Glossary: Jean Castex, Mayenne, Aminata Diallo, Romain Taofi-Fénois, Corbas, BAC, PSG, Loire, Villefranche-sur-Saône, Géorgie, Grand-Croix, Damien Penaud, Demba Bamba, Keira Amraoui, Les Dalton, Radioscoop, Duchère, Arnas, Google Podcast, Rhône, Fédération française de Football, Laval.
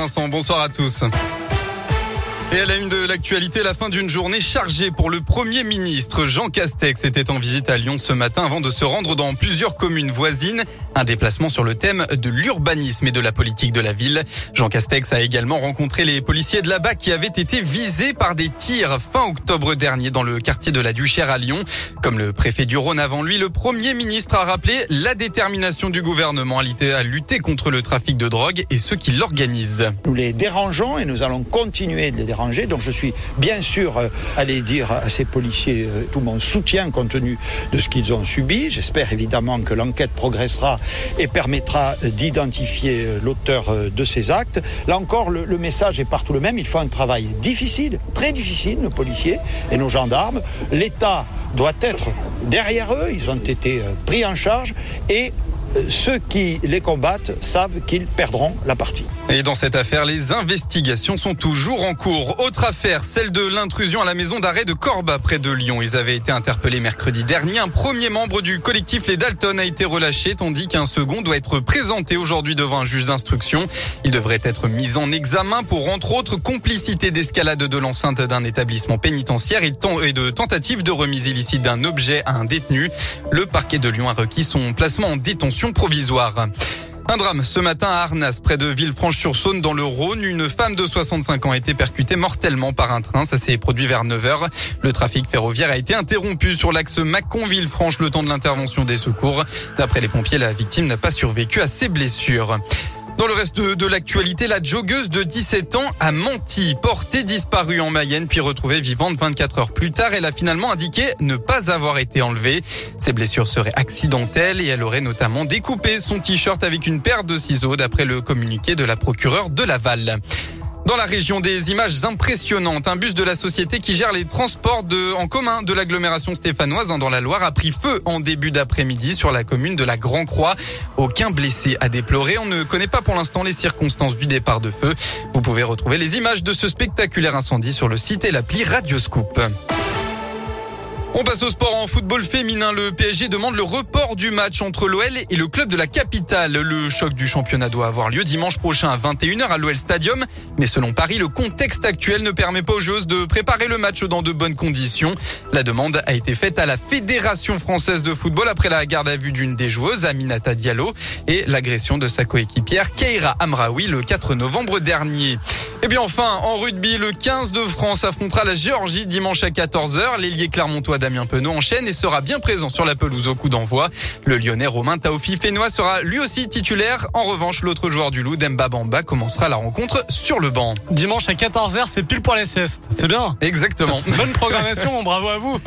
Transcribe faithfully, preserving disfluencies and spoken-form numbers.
Vincent, bonsoir à tous. Et à la une de l'actualité, la fin d'une journée chargée pour le Premier ministre. Jean Castex était en visite à Lyon ce matin avant de se rendre dans plusieurs communes voisines. Un déplacement sur le thème de l'urbanisme et de la politique de la ville. Jean Castex a également rencontré les policiers de la B A C qui avaient été visés par des tirs fin octobre dernier dans le quartier de la Duchère à Lyon. Comme le préfet du Rhône avant lui, le Premier ministre a rappelé la détermination du gouvernement à lutter contre le trafic de drogue et ceux qui l'organisent. Nous les dérangeons et nous allons continuer de les déranger. Donc je suis bien sûr euh, allé dire à ces policiers euh, tout mon soutien compte tenu de ce qu'ils ont subi. J'espère évidemment que l'enquête progressera et permettra euh, d'identifier euh, l'auteur euh, de ces actes. Là encore, le, le message est partout le même. Ils font un travail difficile, très difficile, nos policiers et nos gendarmes. L'État doit être derrière eux. Ils ont été euh, pris en charge et ceux qui les combattent savent qu'ils perdront la partie. Et dans cette affaire, les investigations sont toujours en cours. Autre affaire, celle de l'intrusion à la maison d'arrêt de Corbas près de Lyon. Ils avaient été interpellés mercredi dernier. Un premier membre du collectif Les Dalton a été relâché, tandis qu'un second doit être présenté aujourd'hui devant un juge d'instruction. Il devrait être mis en examen pour, entre autres, complicité d'escalade de l'enceinte d'un établissement pénitentiaire et de tentative de remise illicite d'un objet à un détenu. Le parquet de Lyon a requis son placement en détention provisoire. Un drame ce matin à Arnas, près de Villefranche-sur-Saône, dans le Rhône. Une femme de soixante-cinq ans a été percutée mortellement par un train. Ça s'est produit vers neuf heures. Le trafic ferroviaire a été interrompu sur l'axe Mâcon-Villefranche le temps de l'intervention des secours. D'après les pompiers, la victime n'a pas survécu à ses blessures. Dans le reste de, de l'actualité, la joggeuse de dix-sept ans a menti, portée disparue en Mayenne, puis retrouvée vivante vingt-quatre heures plus tard. Elle a finalement indiqué ne pas avoir été enlevée. Ses blessures seraient accidentelles et elle aurait notamment découpé son t-shirt avec une paire de ciseaux, d'après le communiqué de la procureure de Laval. Dans la région, des images impressionnantes. Un bus de la société qui gère les transports de, en commun de l'agglomération stéphanoise dans la Loire a pris feu en début d'après-midi sur la commune de la Grand-Croix. Aucun blessé à déplorer. On ne connaît pas pour l'instant les circonstances du départ de feu. Vous pouvez retrouver les images de ce spectaculaire incendie sur le site et l'appli Radioscoop. On passe au sport. En football féminin, le P S G demande le report du match entre l'O L et le club de la capitale. Le choc du championnat doit avoir lieu dimanche prochain à vingt et une heures à l'O L Stadium. Mais selon Paris, le contexte actuel ne permet pas aux joueuses de préparer le match dans de bonnes conditions. La demande a été faite à la Fédération française de football après la garde à vue d'une des joueuses, Aminata Diallo, et l'agression de sa coéquipière Keira Amraoui le quatre novembre dernier. Et bien enfin, en rugby, le quinze de France affrontera la Géorgie dimanche à quatorze heures. L'ailier clermontois Damien Penaud enchaîne et sera bien présent sur la pelouse au coup d'envoi. Le Lyonnais Romain Taofi-Fénois sera lui aussi titulaire. En revanche, l'autre joueur du Loup, Demba Bamba, commencera la rencontre sur le banc. Dimanche à quatorze heures, c'est pile pour les siestes. C'est bien. Exactement. Bonne programmation, bravo à vous.